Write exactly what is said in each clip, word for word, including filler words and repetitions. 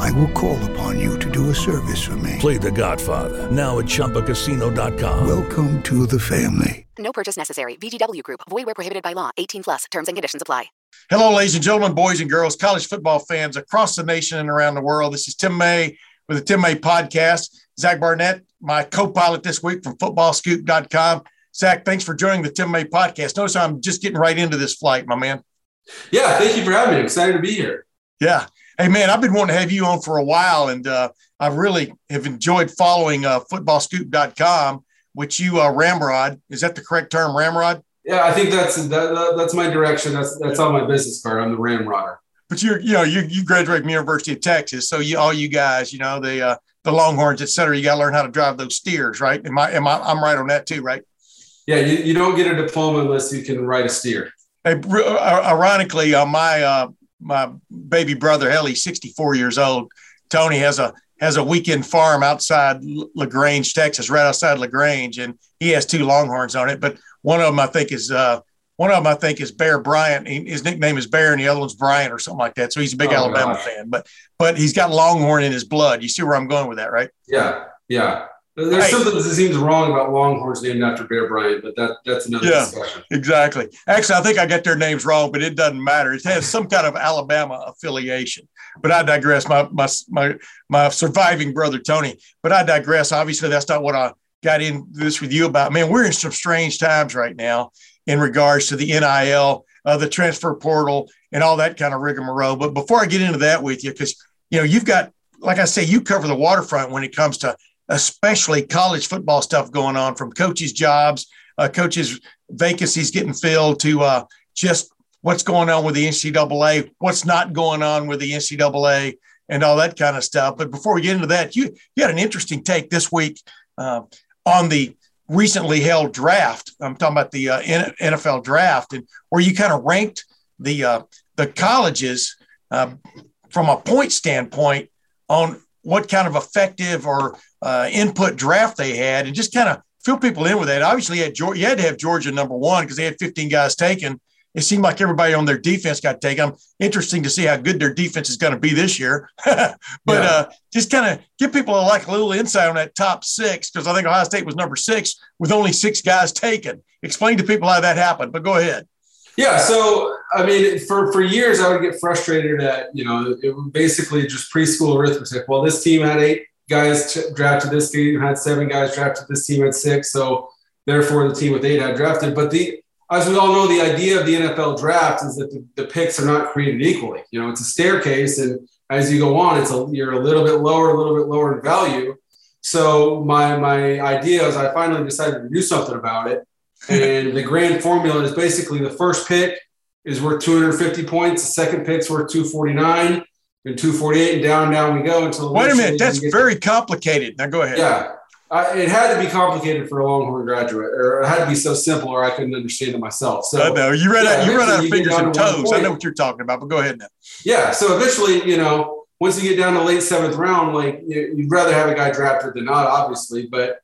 I will call upon you to do a service for me. Play The Godfather, now at Chumba Casino dot com. Welcome to the family. No purchase necessary. V G W Group. Void where prohibited by law. eighteen plus. Terms and conditions apply. Hello, ladies and gentlemen, boys and girls, college football fans across the nation and around the world. This is Tim May with the Tim May Podcast. Zach Barnett, my co-pilot this week from football scoop dot com. Zach, thanks for joining the Tim May Podcast. Notice I'm just getting right into this flight, my man. Yeah, thank you for having me. Excited to be here. Yeah. Hey, man, I've been wanting to have you on for a while, and uh, I really have enjoyed following uh, football scoop dot com, which you uh, ramrod. Is that the correct term, ramrod? Yeah, I think that's that, that's my direction. That's that's on my business card. I'm the ramrodder. But you're you know you you graduated from University of Texas, so you all you guys you know the uh, the Longhorns, et cetera, you got to learn how to drive those steers, right? Am I am I I'm right on that too, right? Yeah, you, you don't get a diploma unless you can ride a steer. Hey, ironically, uh, my uh, my baby brother, hell, he's sixty-four years old. Tony has a has a weekend farm outside LaGrange, Texas, right outside LaGrange, and he has two Longhorns on it. But one of them, I think, is uh, one of them, I think, is Bear Bryant. His nickname is Bear, and the other one's Bryant or something like that. So he's a big oh, Alabama gosh. fan. But but he's got Longhorn in his blood. You see where I'm going with that, right? Yeah, yeah. There's hey. something that seems wrong about Longhorns named after Bear Bryant, but that that's another yeah, discussion. Exactly. Actually, I think I got their names wrong, but it doesn't matter. It has some kind of Alabama affiliation. But I digress. My my my my surviving brother Tony. But I digress. Obviously, that's not what I got in this with you about. Man, we're in some strange times right now in regards to the N I L, uh, the transfer portal, and all that kind of rigmarole. But before I get into that with you, because you know you've got, like I say, you cover the waterfront when it comes to especially college football stuff going on, from coaches' jobs, uh, coaches' vacancies getting filled, to uh, just what's going on with the N C double A, what's not going on with the N C double A, and all that kind of stuff. But before we get into that, you, you had an interesting take this week uh, on the recently held draft. I'm talking about the uh, N F L draft, and where you kind of ranked the uh, the colleges uh, from a point standpoint on what kind of effective or uh, input draft they had, and just kind of fill people in with that. Obviously, you had, Georgia, you had to have Georgia number one because they had fifteen guys taken. It seemed like everybody on their defense got taken. I'm interesting to see how good their defense is going to be this year. but yeah. uh, just kind of give people a, like a little insight on that top six, because I think Ohio State was number six with only six guys taken. Explain to people how that happened, but go ahead. Yeah, so, I mean, for, for years I would get frustrated at, you know, it was basically just preschool arithmetic. Well, this team had eight guys t- drafted, this team had seven guys drafted, this team had six, so therefore the team with eight had drafted. But the as we all know, the idea of the N F L draft is that the, the picks are not created equally. You know, it's a staircase, and as you go on, it's a, you're a little bit lower, a little bit lower in value. So my my idea is I finally decided to do something about it. And the grand formula is basically the first pick is worth two hundred fifty points. The second pick's worth two forty-nine and two forty-eight, and down, down we go until. Wait a minute, that's very to... complicated. Now go ahead. Yeah, I, it had to be complicated for a Longhorn graduate, or it had to be so simple, or I couldn't understand it myself. So I know you run yeah, out, you run out of fingers and toes. I know what you're talking about, but go ahead now. Yeah, so eventually, you know, once you get down to late seventh round, like you'd rather have a guy drafted than not, obviously, but.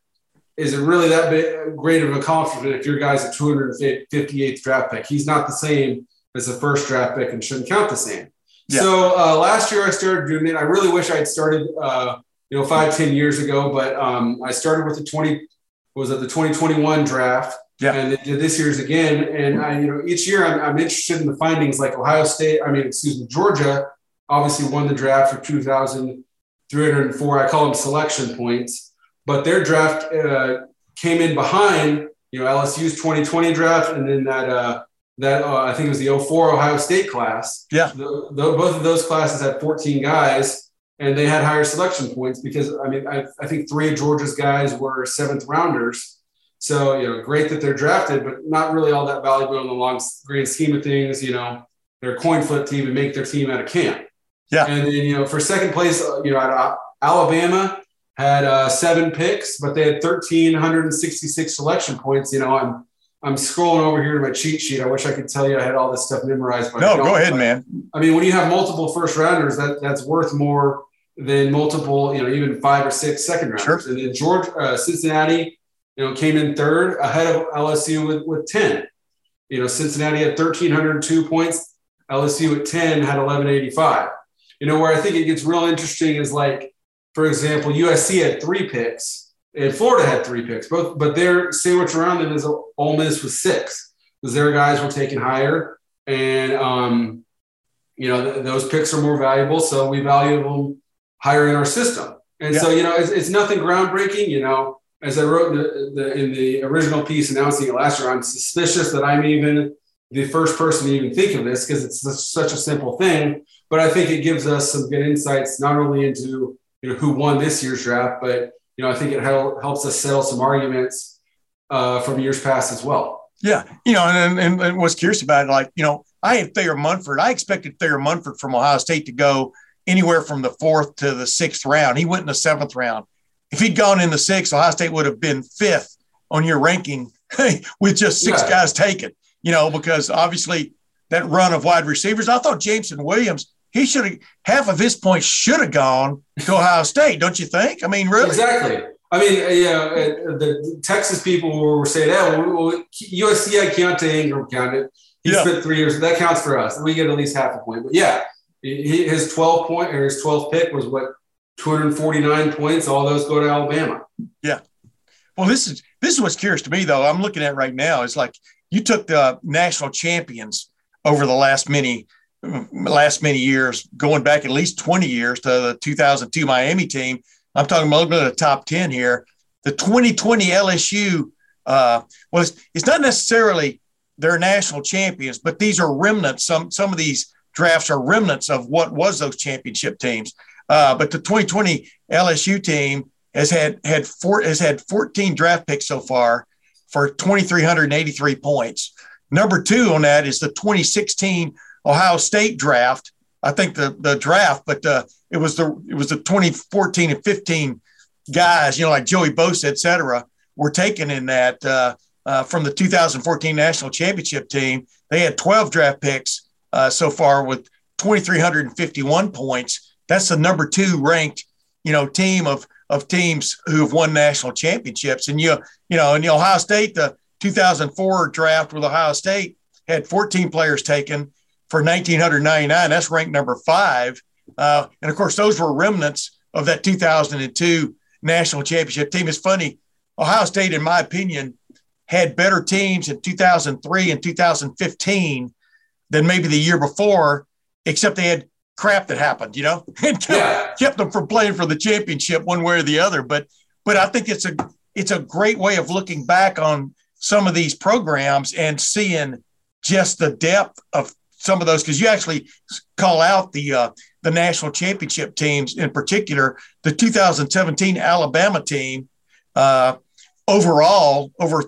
Is it really that big, great of an accomplishment if your guy's a two hundred fifty-eighth draft pick? He's not the same as the first draft pick and shouldn't count the same. Yeah. So uh, last year I started doing it. I really wish I'd started, uh, you know, five, ten years ago, but um, I started with the twenty, was it the twenty twenty-one draft? Yeah. And it did this year's again. And I, you know, each year I'm, I'm interested in the findings. Like Ohio State, I mean, excuse me, Georgia obviously won the draft for two thousand three hundred four. I call them selection points. But their draft uh, came in behind, you know, L S U's twenty twenty draft, and then that uh, that uh, I think it was the oh four Ohio State class. Yeah, the, the, both of those classes had fourteen guys, and they had higher selection points because I mean I, I think three of Georgia's guys were seventh rounders. So you know, great that they're drafted, but not really all that valuable in the long grand scheme of things. You know, they're a coin flip team and make their team out of camp. Yeah, and then you know, for second place, you know, at, uh, Alabama. Had uh, seven picks, but they had one thousand three hundred sixty-six selection points. You know, I'm I'm scrolling over here to my cheat sheet. I wish I could tell you I had all this stuff memorized. But no, go ahead, man. I mean, when you have multiple first rounders, that that's worth more than multiple, you know, even five or six second rounders. Sure. And then Georgia, uh, Cincinnati, you know, came in third ahead of L S U with, with ten. You know, Cincinnati had one thousand three hundred two points. L S U at ten had eleven eighty-five. You know, where I think it gets real interesting is like, for example, U S C had three picks. And Florida had three picks, both, but they're sandwiched around them is Ole Miss with six, because their guys were taken higher, and um, you know th- those picks are more valuable, so we value them higher in our system. And yeah. so you know it's, it's nothing groundbreaking. You know, as I wrote in the, the, in the original piece announcing it last year, I'm suspicious that I'm even the first person to even think of this because it's such a simple thing. But I think it gives us some good insights not only into you know who won this year's draft, but you know, I think it helps us settle some arguments uh, from years past as well. Yeah. You know, and, and, and what's curious about it, like, you know, I had Thayer Munford. I expected Thayer Munford from Ohio State to go anywhere from the fourth to the sixth round. He went in the seventh round. If he'd gone in the sixth, Ohio State would have been fifth on your ranking with just six yeah. guys taken, you know, because obviously that run of wide receivers, I thought Jameson Williams, he should have – half of his points should have gone to Ohio State, don't you think? I mean, really? Exactly. I mean, yeah, the Texas people were saying, oh, U S C had Keontae Ingram counted. He yeah. spent three years. That counts for us. And we get at least half a point. But, yeah, his twelve-point or his twelfth pick was, what, two hundred forty-nine points. All those go to Alabama. Yeah. Well, this is this is what's curious to me, though. I'm looking at right now. It's like you took the national champions over the last many – last many years, going back at least twenty years to the two thousand two Miami team. I'm talking about a little bit of the top ten here. The twenty twenty L S U uh, was, it's not necessarily their national champions, but these are remnants. Some, some of these drafts are remnants of what was those championship teams. Uh, but the twenty twenty L S U team has had, had four, has had fourteen draft picks so far for two thousand three hundred eighty-three points. Number two on that is the twenty sixteen Ohio State draft, I think the the draft, but uh, it was the it was the twenty fourteen and fifteen guys, you know, like Joey Bosa, et cetera, were taken in that uh, uh, from the two thousand fourteen National Championship team. They had twelve draft picks uh, so far with two thousand three hundred fifty-one points. That's the number two ranked, you know, team of of teams who have won national championships. And, you, you know, in the Ohio State, the two thousand four draft with Ohio State had fourteen players taken for one thousand nine hundred ninety-nine, that's ranked number five. Uh, and, of course, those were remnants of that two thousand two national championship team. It's funny, Ohio State, in my opinion, had better teams in two thousand three and two thousand fifteen than maybe the year before, except they had crap that happened, you know, and kept, yeah. kept them from playing for the championship one way or the other. But but I think it's a it's a great way of looking back on some of these programs and seeing just the depth of some of those, because you actually call out the uh, the national championship teams in particular. The two thousand seventeen Alabama team, uh, overall, over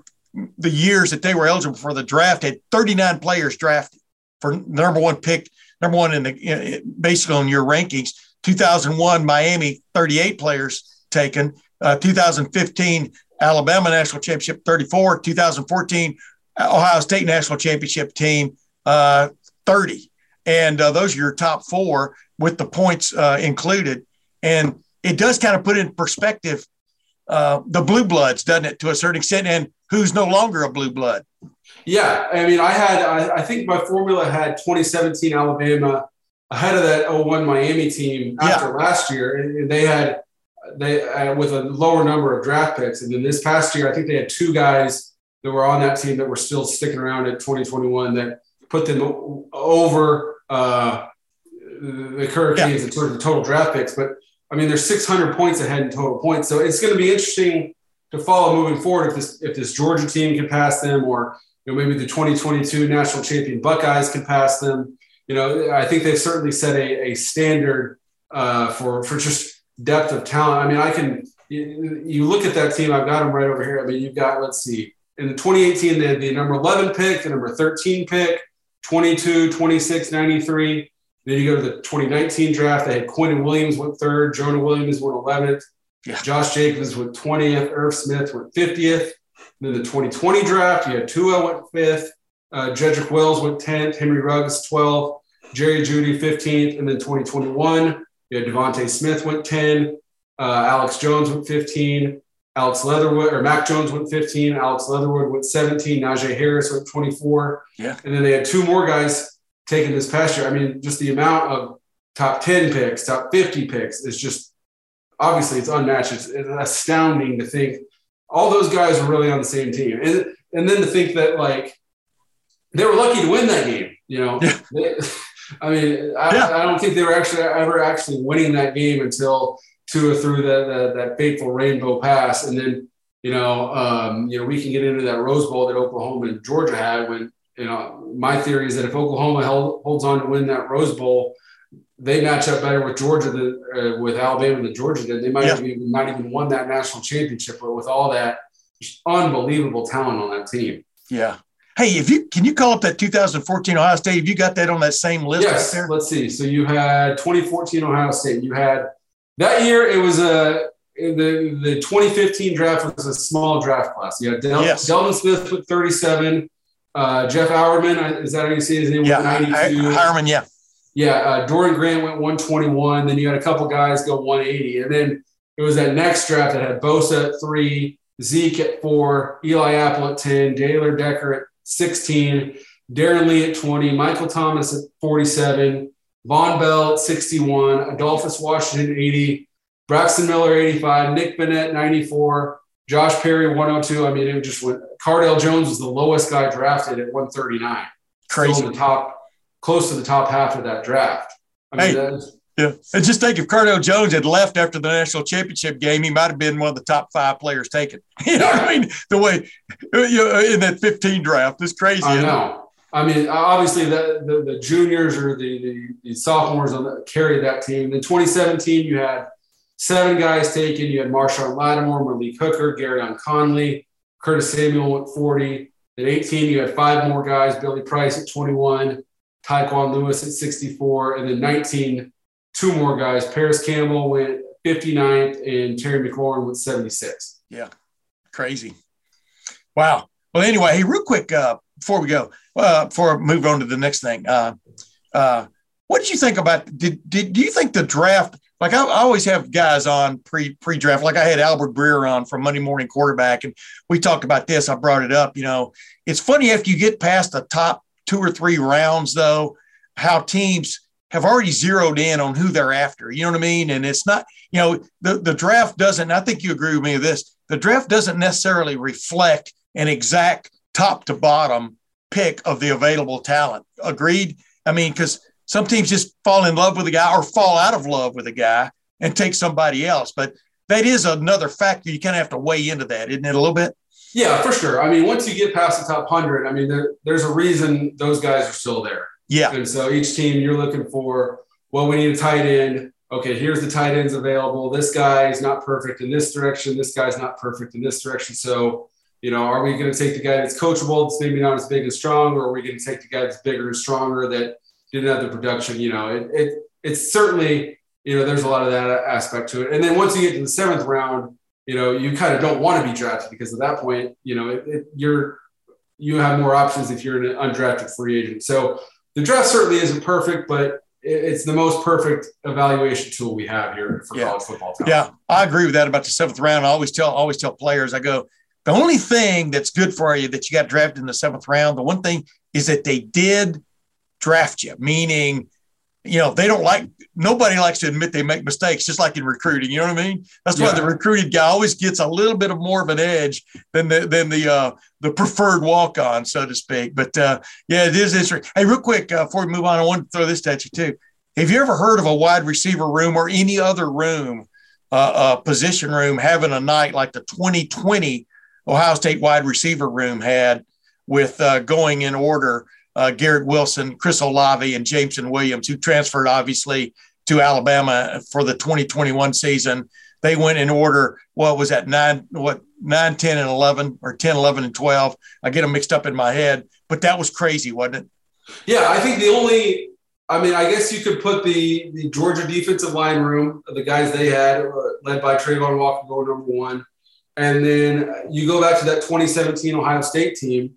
the years that they were eligible for the draft, had thirty-nine players drafted for number one pick, number one in the in, basically on your rankings. two thousand one Miami, thirty-eight players taken. Uh, two thousand fifteen Alabama national championship, thirty-four. two thousand fourteen Ohio State national championship team, Uh, thirty, and uh, those are your top four with the points uh, included. And it does kind of put in perspective uh, the blue bloods, doesn't it, to a certain extent, and who's no longer a blue blood. Yeah, I mean, I had I, I think my formula had twenty seventeen Alabama ahead of that oh one Miami team after yeah. last year, and they had they uh, with a lower number of draft picks. And then this past year, I think they had two guys that were on that team that were still sticking around at twenty twenty-one that put them over uh, the Hurricanes yeah. in terms of total draft picks. But, I mean, they're six hundred points ahead in total points. So it's going to be interesting to follow moving forward if this if this Georgia team can pass them, or you know maybe the twenty twenty-two national champion Buckeyes can pass them. You know, I think they've certainly set a, a standard uh, for, for just depth of talent. I mean, I can you, you look at that team. I've got them right over here. I mean, you've got, let's see, in the twenty eighteen, they had the number eleven pick, the number thirteen pick, twenty-two, twenty-six, ninety-three. Then you go to the twenty nineteen draft. They had Quentin Williams went third. Jonah Williams went eleventh. Yeah. Josh Jacobs went twentieth. Irv Smith went fiftieth. Then the twenty twenty draft, you had Tua went fifth, uh, Jedrick Wills went tenth, Henry Ruggs twelfth, Jerry Jeudy fifteenth, and then twenty twenty-one, you had Devontae Smith went ten, uh, Alex Jones went fifteen, Alex Leatherwood or Mac Jones went fifteen, Alex Leatherwood went seventeen, Najee Harris went twenty-four, yeah. And then they had two more guys taken this past year. I mean, just the amount of top ten picks, top fifty picks is just obviously it's unmatched. It's, it's astounding to think all those guys were really on the same team, and and then to think that like they were lucky to win that game. You know, yeah. they, I mean, I, yeah. I don't think they were actually ever actually winning that game until Tua threw that, that that fateful rainbow pass, and then you know, um, you know, we can get into that Rose Bowl that Oklahoma and Georgia had. When you know, my theory is that if Oklahoma held, holds on to win that Rose Bowl, they match up better with Georgia than uh, with Alabama than Georgia did. They might yeah. have even, not even won that national championship, but with all that just unbelievable talent on that team. Yeah. Hey, if you can you call up that two thousand fourteen Ohio State? Have you got that on that same list? Yes. Right there? Let's see. So you had twenty fourteen Ohio State. You had that year. It was a the the twenty fifteen draft was a small draft class. You had Del- yes. Delvin Smith with thirty-seven. Uh, Jeff Hourman, is that how you say his name? Yeah, Hourman. Yeah. Yeah, uh, Dorian Grant went one twenty-one. Then you had a couple guys go one eighty. And then it was that next draft that had Bosa at three, Zeke at four, Eli Apple at ten, Taylor Decker at sixteen, Darren Lee at twenty, Michael Thomas at forty-seven, Von Bell at sixty-one, Adolphus Washington at eighty, Braxton Miller at eighty-five, Nick Bennett at ninety-four, Josh Perry one oh two. I mean, it just went – Cardale Jones was the lowest guy drafted at one thirty-nine. Crazy. Still in the top – close to the top half of that draft. I mean, hey, that is, yeah. And just think if Cardale Jones had left after the national championship game, he might have been one of the top five players taken. You know what I mean? The way you know, in that fifteen draft, it's crazy. I know. It? I mean, obviously the, the, the juniors or the, the, the sophomores on the, carried that team. In twenty seventeen, you had seven guys taken. You had Marshawn Lattimore, Malik Hooker, Garyon Conley, Curtis Samuel went forty. At eighteen, you had five more guys, Billy Price at twenty-one. Tyquan Lewis at sixty-four, and then nineteen, two more guys. Paris Campbell went fifty-ninth, and Terry McLaurin went seventy-six. Yeah, crazy. Wow. Well, anyway, hey, real quick uh, before we go, uh, before I move on to the next thing, uh, uh, what did you think about did, – did, do you think the draft – like I, I always have guys on pre, pre-draft, like I had Albert Breer on from Monday Morning Quarterback, and we talked about this. I brought it up. You know, it's funny after you get past the top two or three rounds, though, how teams have already zeroed in on who they're after. You know what I mean? And it's not, you know, the, the draft doesn't, I think you agree with me with this, the draft doesn't necessarily reflect an exact top to bottom pick of the available talent. Agreed? I mean, because some teams just fall in love with a guy or fall out of love with a guy and take somebody else. But that is another factor. You kind of have to weigh into that, isn't it, a little bit? Yeah, for sure. I mean, once you get past the top one hundred, I mean, there, there's a reason those guys are still there. Yeah. And so each team you're looking for, well, we need a tight end. Okay, here's the tight ends available. This guy's not perfect in this direction. This guy's not perfect in this direction. So, you know, are we going to take the guy that's coachable, that's maybe not as big and strong, or are we going to take the guy that's bigger and stronger that didn't have the production? You know, it, it it's certainly, you know, there's a lot of that aspect to it. And then once you get to the seventh round, you know, you kind of don't want to be drafted because at that point, you know, it, it, you're you have more options if you're an undrafted free agent. So the draft certainly isn't perfect, but it, it's the most perfect evaluation tool we have here for yeah. college football talent. Yeah, I agree with that about the seventh round. I always tell always tell players, I go, the only thing that's good for you that you got drafted in the seventh round, the one thing is that they did draft you, meaning – you know, they don't like – nobody likes to admit they make mistakes, just like in recruiting. You know what I mean? That's yeah. why the recruited guy always gets a little bit of more of an edge than the than the uh, the preferred walk-on, so to speak. But, uh, yeah, it is interesting. Hey, real quick, uh, before we move on, I want to throw this at you too. Have you ever heard of a wide receiver room or any other room, uh, uh, position room, having a night like the twenty twenty Ohio State wide receiver room had with uh, going in order – Uh, Garrett Wilson, Chris Olave, and Jameson Williams, who transferred, obviously, to Alabama for the twenty twenty-one season. They went in order, what was that, nine, what, nine, ten, and eleven, or ten, eleven, and twelve. I get them mixed up in my head. But that was crazy, wasn't it? Yeah, I think the only – I mean, I guess you could put the, the Georgia defensive line room, the guys they had, uh, led by Trayvon Walker going number one, And then you go back to that twenty seventeen Ohio State team,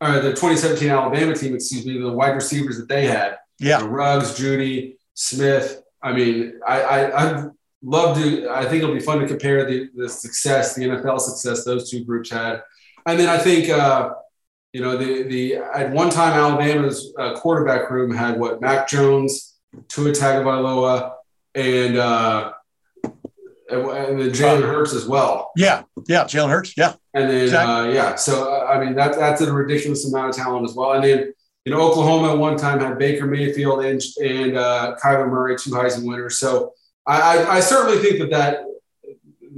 or the twenty seventeen Alabama team, excuse me, the wide receivers that they had. Yeah. Ruggs, Judy, Smith. I mean, I, I, I'd love to – I think it'll be fun to compare the, the success, the N F L success those two groups had. And then I think, uh, you know, the the at one time Alabama's uh, quarterback room had, what, Mac Jones, Tua Tagovailoa, and uh, – and then Jalen Hurts as well. Yeah, yeah, Jalen Hurts, yeah. And then, exactly. uh, yeah, so, uh, I mean, that, that's a ridiculous amount of talent as well. And then, you know, Oklahoma at one time had Baker Mayfield and, and uh, Kyler Murray, two Heisman winners. So I, I, I certainly think that, that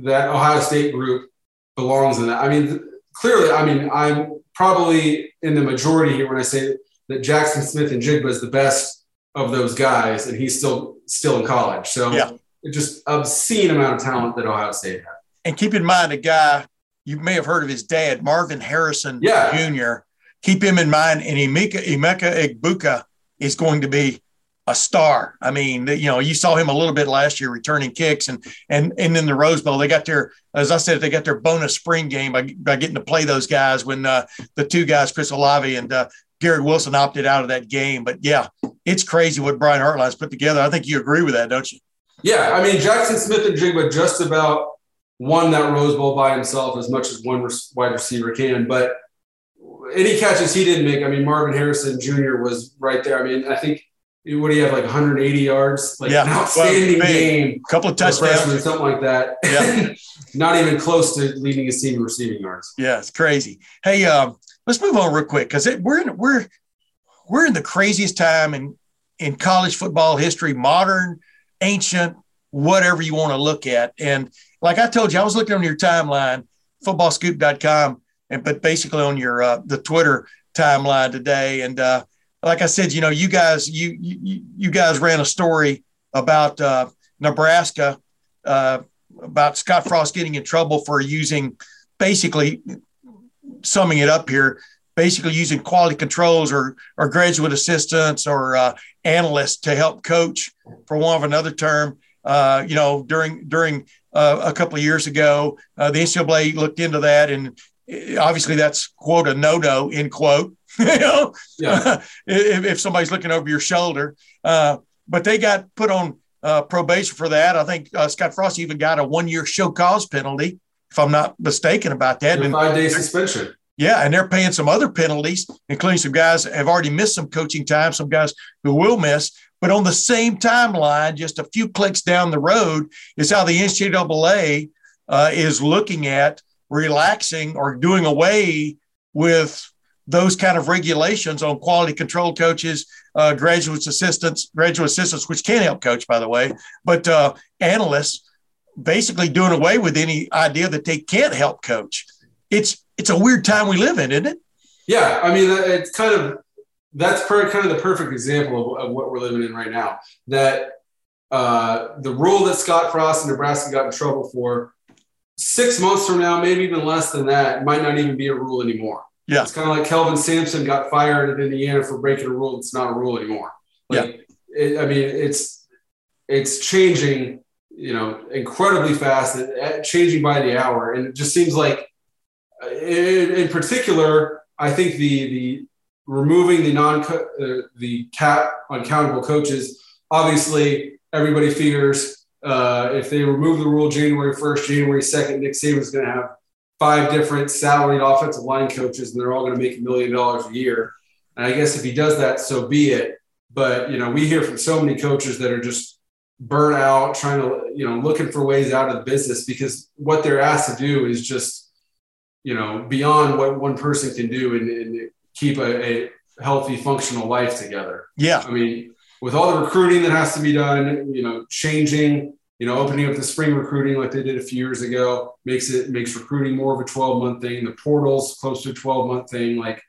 that Ohio State group belongs in that. I mean, th- clearly, I mean, I'm probably in the majority here when I say that Jaxon Smith-Njigba is the best of those guys, and he's still still in college. So yeah. Just obscene amount of talent that Ohio State had. And keep in mind a guy, you may have heard of his dad, Marvin Harrison yeah. Junior Keep him in mind, and Emeka, Emeka Egbuka is going to be a star. I mean, you know, you saw him a little bit last year returning kicks, and and and then the Rose Bowl. They got their, as I said, they got their bonus spring game by, by getting to play those guys when uh, the two guys, Chris Olave and uh, Garrett Wilson, opted out of that game. But, yeah, it's crazy what Brian Hartline's put together. I think you agree with that, don't you? Yeah, I mean, Jaxon Smith-Njigba just about won that Rose Bowl by himself as much as one wide receiver can. But any catches he didn't make, I mean, Marvin Harrison Junior was right there. I mean, I think, what do you have, like one hundred eighty yards? Like yeah. an outstanding well, game. A couple of touchdowns. Something like that. Yeah. Not even close to leading his team in receiving yards. Yeah, it's crazy. Hey, um, let's move on real quick because we're in, we're, we're in the craziest time in, in college football history, modern ancient, whatever you want to look at. And like I told you, I was looking on your timeline, football scoop dot com, and but basically on your uh, the Twitter timeline today. And uh, like I said, you know, you guys, you you, you guys ran a story about uh, Nebraska, uh, about Scott Frost getting in trouble for using, basically, summing it up here, basically using quality controls or or graduate assistants or uh, analysts to help coach, for want of another term, uh, you know, during during uh, a couple of years ago. Uh, the N C double A looked into that, and obviously that's, quote, a no-no, end quote, you know, yeah. if, if somebody's looking over your shoulder. Uh, but they got put on uh, probation for that. I think uh, Scott Frost even got a one-year show cause penalty, if I'm not mistaken about that. And a five-day suspension. Yeah, and they're paying some other penalties, including some guys have already missed some coaching time, some guys who will miss. But on the same timeline, just a few clicks down the road, is how the N C double A uh, is looking at relaxing or doing away with those kind of regulations on quality control coaches, uh, graduate assistants, graduate assistants, which can help coach, by the way, but uh, analysts, basically doing away with any idea that they can't help coach. It's it's a weird time we live in, isn't it? Yeah, I mean, it's kind of that's per, kind of the perfect example of, of what we're living in right now. That uh, the rule that Scott Frost and Nebraska got in trouble for six months from now, maybe even less than that, might not even be a rule anymore. Yeah, it's kind of like Kelvin Sampson got fired at Indiana for breaking a rule that's not a rule anymore. Like, yeah, it, I mean, it's it's changing, you know, incredibly fast, changing by the hour, and it just seems like. In, in particular, I think the the removing the non uh, the cap on accountable coaches. Obviously, everybody figures uh, if they remove the rule January first, January second, Nick Saban's going to have five different salaried offensive line coaches, and they're all going to make a million dollars a year. And I guess if he does that, so be it. But you know, we hear from so many coaches that are just burnt out, trying to you know looking for ways out of the business because what they're asked to do is just. You know, beyond what one person can do and, and keep a, a healthy, functional life together. Yeah. I mean, with all the recruiting that has to be done, you know, changing, you know, opening up the spring recruiting like they did a few years ago makes it makes recruiting more of a twelve-month thing. The portal's close to a twelve-month thing. Like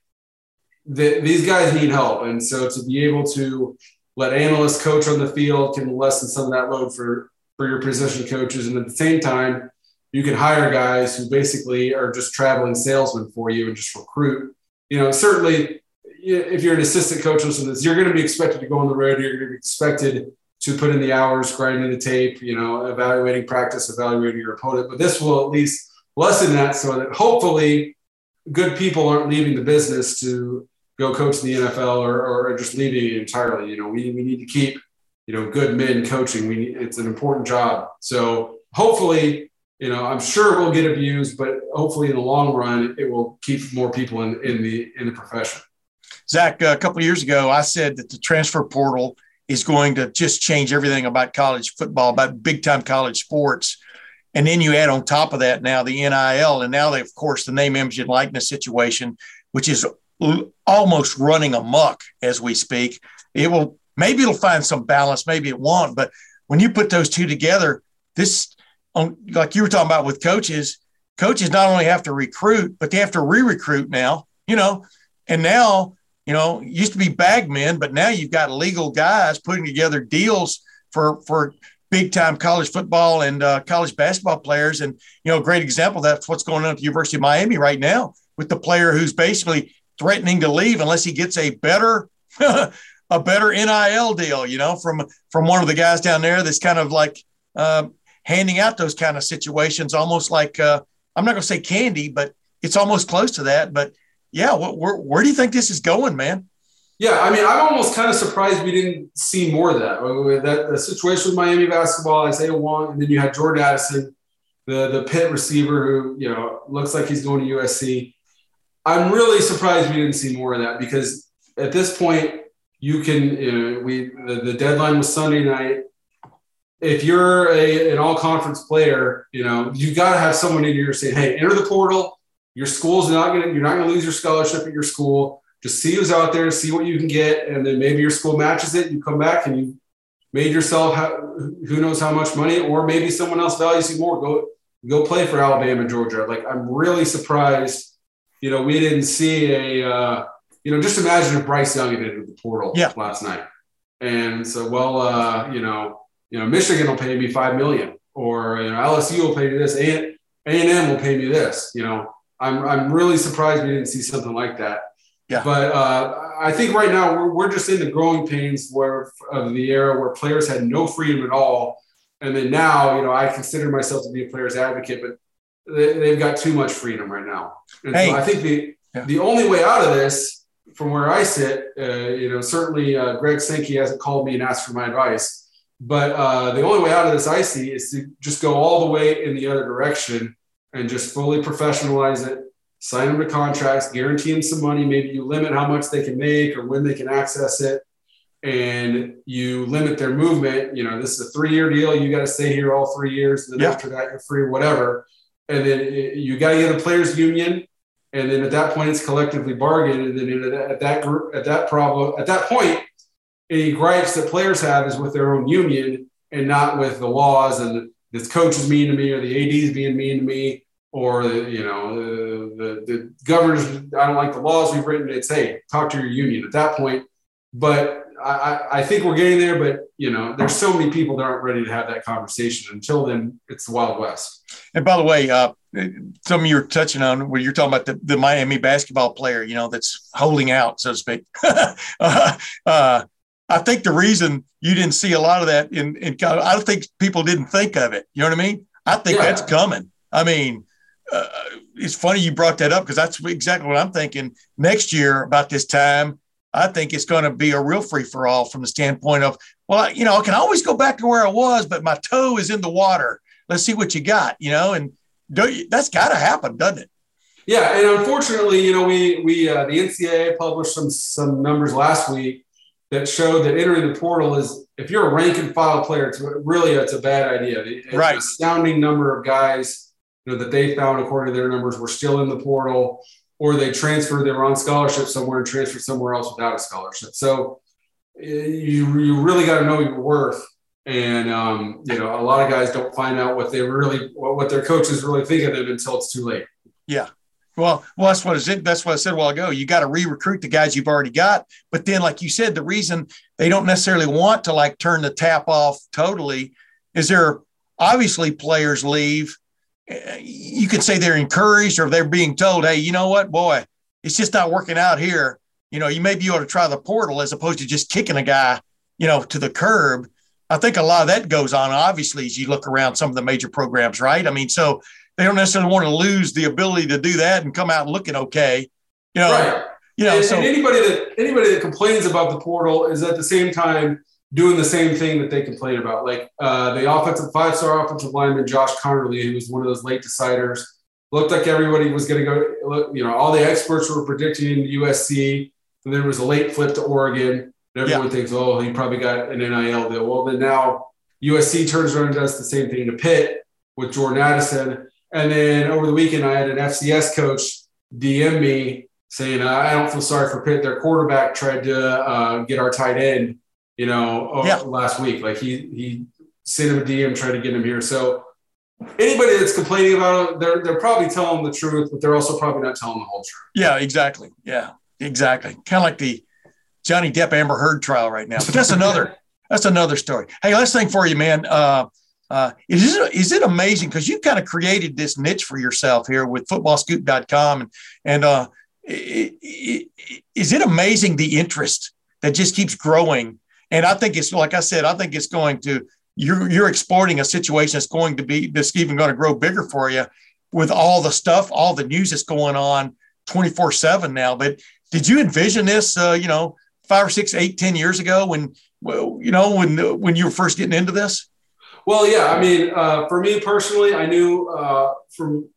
the, these guys need help. And so to be able to let analysts coach on the field can lessen some of that load for, for your position coaches. And at the same time, you can hire guys who basically are just traveling salesmen for you and just recruit. You know, certainly if you're an assistant coach listening to this, you're going to be expected to go on the road. You're going to be expected to put in the hours, grinding the tape, you know, evaluating practice, evaluating your opponent. But this will at least lessen that so that hopefully good people aren't leaving the business to go coach in the N F L or, or just leaving it entirely. You know, we, we need to keep, you know, good men coaching. We It's an important job. So hopefully, you know, I'm sure we'll get abused, but hopefully in the long run, it will keep more people in, in the in the profession. Zach, a couple of years ago, I said that the transfer portal is going to just change everything about college football, about big-time college sports. And then you add on top of that now the N I L, and now, they, of course, the name, image, and likeness situation, which is almost running amok as we speak. It will maybe it'll find some balance, maybe it won't. But when you put those two together, this, on, like you were talking about with coaches, coaches not only have to recruit, but they have to re-recruit now, you know, and now – you know, used to be bag men, but now you've got legal guys putting together deals for for big-time college football and uh, college basketball players. And, you know, a great example, that's what's going on at the University of Miami right now with the player who's basically threatening to leave unless he gets a better a better N I L deal, you know, from, from one of the guys down there that's kind of like uh, handing out those kind of situations, almost like uh, I'm not going to say candy, but it's almost close to that. But, yeah, where, where do you think this is going, man? Yeah, I mean, I'm almost kind of surprised we didn't see more of that. That the situation with Miami basketball, I say one, and then you had Jordan Addison, the, the Pitt receiver who, you know, looks like he's going to U S C. I'm really surprised we didn't see more of that because at this point you can, you know, we the, the deadline was Sunday night. If you're a, an all-conference player, you know, you got to have someone in here saying, hey, enter the portal. Your school's not going to – you're not going to lose your scholarship at your school. Just see who's out there, see what you can get, and then maybe your school matches it. You come back and you made yourself how, who knows how much money, or maybe someone else values you more. Go go play for Alabama, Georgia. Like, I'm really surprised, you know, we didn't see a uh, – you know, just imagine if Bryce Young had entered the portal yeah. last night. And so, well, uh, you know, you know, Michigan will pay me five million dollars, or you know, L S U will pay me this, A- A&M will pay me this, you know. I'm I'm really surprised we didn't see something like that. Yeah. But uh, I think right now we're we're just in the growing pains where of the era where players had no freedom at all, and then now you know I consider myself to be a player's advocate, but they, they've got too much freedom right now. And hey. so I think the yeah. the only way out of this, from where I sit, uh, you know, certainly uh, Greg Sankey hasn't called me and asked for my advice, but uh, the only way out of this I see is to just go all the way in the other direction. And just fully professionalize it, sign them to contracts, guarantee them some money. Maybe you limit how much they can make or when they can access it, and you limit their movement. You know, this is a three-year deal. You got to stay here all three years. And then yeah. after that, you're free, whatever. And then it, you got to get a players' union. And then at that point, it's collectively bargained. And then at that group, at that problem, at that point, any gripes that players have is with their own union and not with the laws and the, this coach is mean to me, or the A D is being mean to me, or the, you know, the, the, the governors, I don't like the laws we've written. It's, hey, talk to your union at that point. But I, I think we're getting there, but, you know, there's so many people that aren't ready to have that conversation. Until then, it's the Wild West. And by the way, uh, some of you are touching on when you're talking about the, the Miami basketball player, you know, that's holding out, so to speak. uh, uh, I think the reason you didn't see a lot of that in, in – I don't think people didn't think of it. You know what I mean? I think yeah. that's coming. I mean, uh, it's funny you brought that up because that's exactly what I'm thinking. Next year about this time, I think it's going to be a real free-for-all from the standpoint of, well, you know, I can always go back to where I was, but my toe is in the water. Let's see what you got, you know, and don't you, that's got to happen, doesn't it? Yeah, and unfortunately, you know, we we uh, the N C double A published some some numbers last week that showed that entering the portal is, if you're a rank and file player, it's really, it's a bad idea. It's right. an astounding number of guys, you know, that they found, according to their numbers, were still in the portal, or they transferred, they were on scholarship somewhere and transferred somewhere else without a scholarship. So you, you really got to know your worth. And, um, you know, a lot of guys don't find out what they really, what, what their coaches really think of them until it's too late. Yeah. Well, well, that's what, is that's what I said a while ago. You got to re-recruit the guys you've already got. But then, like you said, the reason they don't necessarily want to, like, turn the tap off totally is there obviously players leave. You could say they're encouraged or they're being told, hey, you know what, boy, it's just not working out here. You know, you maybe you ought to try the portal as opposed to just kicking a guy, you know, to the curb. I think a lot of that goes on, obviously, as you look around some of the major programs, right? I mean, so – they don't necessarily want to lose the ability to do that and come out looking okay. You know, right. You know, and, so, and anybody that anybody that complains about the portal is at the same time doing the same thing that they complain about. Like uh, the offensive five-star offensive lineman Josh Connerly, who was one of those late deciders, looked like everybody was going to go. You know, all the experts were predicting U S C, and there was a late flip to Oregon. And everyone yeah. thinks, oh, he probably got an N I L deal. Well, then now U S C turns around and does the same thing to Pitt with Jordan Addison. And then over the weekend, I had an F C S coach D M me saying, I don't feel sorry for Pitt. Their quarterback tried to uh, get our tight end, you know, over yeah. last week. Like he he sent him a D M trying to get him here. So anybody that's complaining about it, they're, they're probably telling the truth, but they're also probably not telling the whole truth. Yeah, exactly. Yeah, exactly. Kind of like the Johnny Depp Amber Heard trial right now. But that's another that's another story. Hey, last thing for you, man. Uh, uh, is it, is it amazing? Because you've kind of created this niche for yourself here with football scoop dot com and and uh, is it amazing the interest that just keeps growing? And I think it's, like I said, I think it's going to, you're, you're exploiting a situation that's going to be, that's even going to grow bigger for you with all the stuff, all the news that's going on twenty-four seven now. But did you envision this, uh, you know, five or six, eight, ten years ago when, well, you know, when, when you were first getting into this? Well, yeah, I mean, uh, for me personally, I knew uh, from,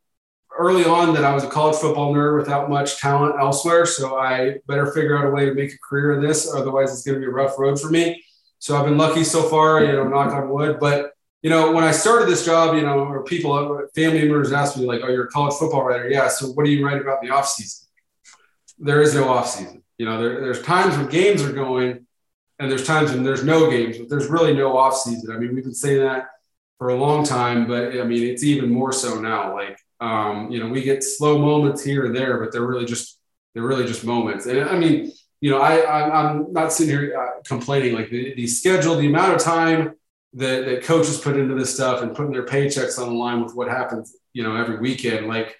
early on that I was a college football nerd without much talent elsewhere. So I better figure out a way to make a career in this. Otherwise it's going to be a rough road for me. So I've been lucky so far, you know, knock on wood. But, you know, when I started this job, you know, or people, family members asked me like, oh, you're a college football writer. Yeah. So what do you write about in the off season? There is no off season. You know, there, there's times when games are going and there's times when there's no games, but there's really no off season. I mean, we've been saying that for a long time, but I mean, it's even more so now. Like, Um, you know, we get slow moments here and there, but they're really just, they're really just moments. And I mean, you know, I, I I'm not sitting here uh, complaining, like the, the schedule, the amount of time that, that coaches put into this stuff and putting their paychecks on the line with what happens, you know, every weekend. Like,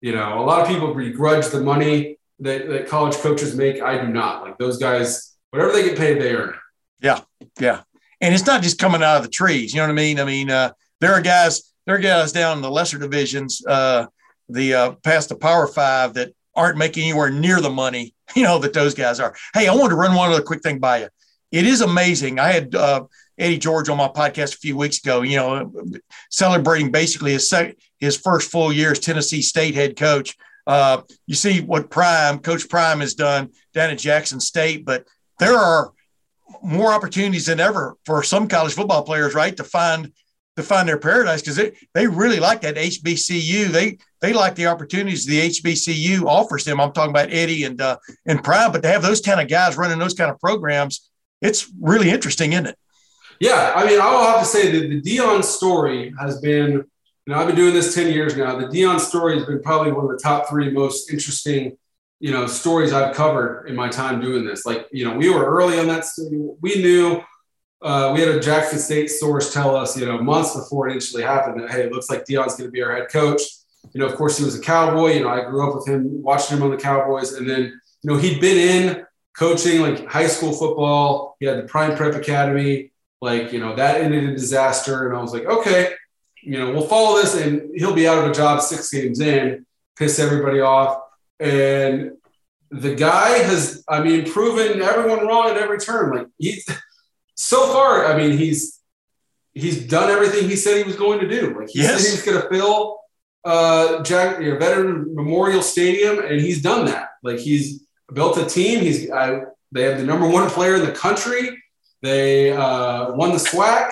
you know, a lot of people begrudge the money that, that college coaches make. I do not. Like those guys, whatever they get paid, they earn. Yeah. Yeah. And it's not just coming out of the trees. You know what I mean? I mean, uh, there are guys, There are guys down in the lesser divisions, uh, the uh, past the Power Five, that aren't making anywhere near the money, you know, that those guys are. Hey, I wanted to run one other quick thing by you. It is amazing. I had uh, Eddie George on my podcast a few weeks ago, you know, celebrating basically his sec- his first full year as Tennessee State head coach. Uh, you see what Prime, Coach Prime has done down at Jackson State, but there are more opportunities than ever for some college football players, right, to find – to find their paradise, because they, they really like that H B C U. They they like the opportunities the H B C U offers them. I'm talking about Eddie and uh, and Prime, but to have those kind of guys running those kind of programs, it's really interesting, isn't it? Yeah, I mean, I will have to say that the Deion story has been, you know, I've been doing this ten years now. The Deion story has been probably one of the top three most interesting, you know, stories I've covered in my time doing this. Like, you know, we were early on that story. We knew Uh, we had a Jackson State source tell us, you know, months before it actually happened that, hey, it looks like Deion's going to be our head coach. You know, of course, he was a Cowboy. You know, I grew up with him, watching him on the Cowboys. And then, you know, he'd been in coaching, like, high school football. He had the Prime Prep Academy. Like, you know, that ended in disaster. And I was like, okay, you know, we'll follow this. And he'll be out of a job six games in, piss everybody off. And the guy has, I mean, proven everyone wrong at every turn. Like, he's – so far, I mean, he's he's done everything he said he was going to do. Like he yes. said he was going to fill uh, Jack, you know, Veteran Memorial Stadium, and he's done that. Like he's built a team. He's I, they have the number one player in the country. They uh, won the SWAC.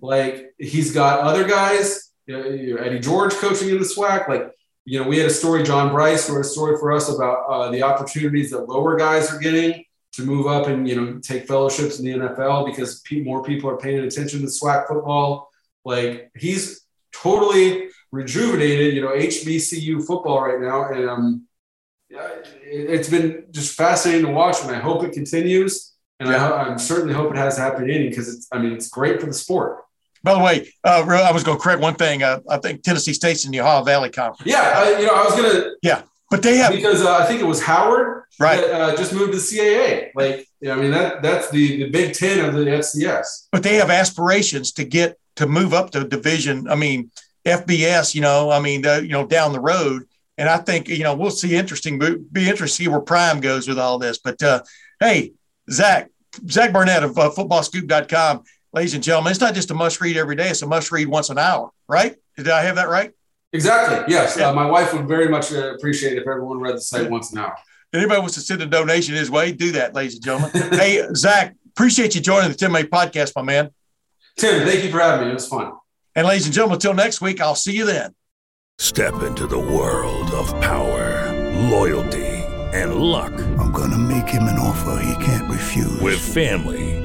Like he's got other guys, you know, you know, Eddie George coaching in the SWAC. Like you know, we had a story. John Bryce wrote a story for us about uh, the opportunities that lower guys are getting to move up and, you know, take fellowships in the N F L because pe- more people are paying attention to SWAC football. Like he's totally rejuvenated, you know, H B C U football right now. And um, it's been just fascinating to watch, and I hope it continues. And yeah. I, I'm certainly hope it has a happy ending because it's, I mean, it's great for the sport. By the way, uh, I was going to correct one thing. Uh, I think Tennessee State's in the Ohio Valley Conference. Yeah. I, you know, I was going to, yeah, but they have, because uh, I think it was Howard. Right. That, uh, just moved to C A A. Like, I mean, that that's the, the Big Ten of the F C S. But they have aspirations to get to move up to division. I mean, F B S, you know, I mean, uh, you know, down the road. And I think, you know, we'll see interesting, be interesting where Prime goes with all this. But, uh, hey, Zach, Zach Barnett of uh, football scoop dot com, ladies and gentlemen, it's not just a must read every day. It's a must read once an hour, right? Did I have that right? Exactly. Yes. Yeah. Uh, my wife would very much uh, appreciate if everyone read the site yeah. once an hour. Anybody wants to send a donation his way, do that, ladies and gentlemen. Hey, Zach, appreciate you joining the Tim May podcast, my man. Tim, thank you for having me. It was fun. And ladies and gentlemen, until next week, I'll see you then. Step into the world of power, loyalty, and luck. I'm going to make him an offer he can't refuse. With family,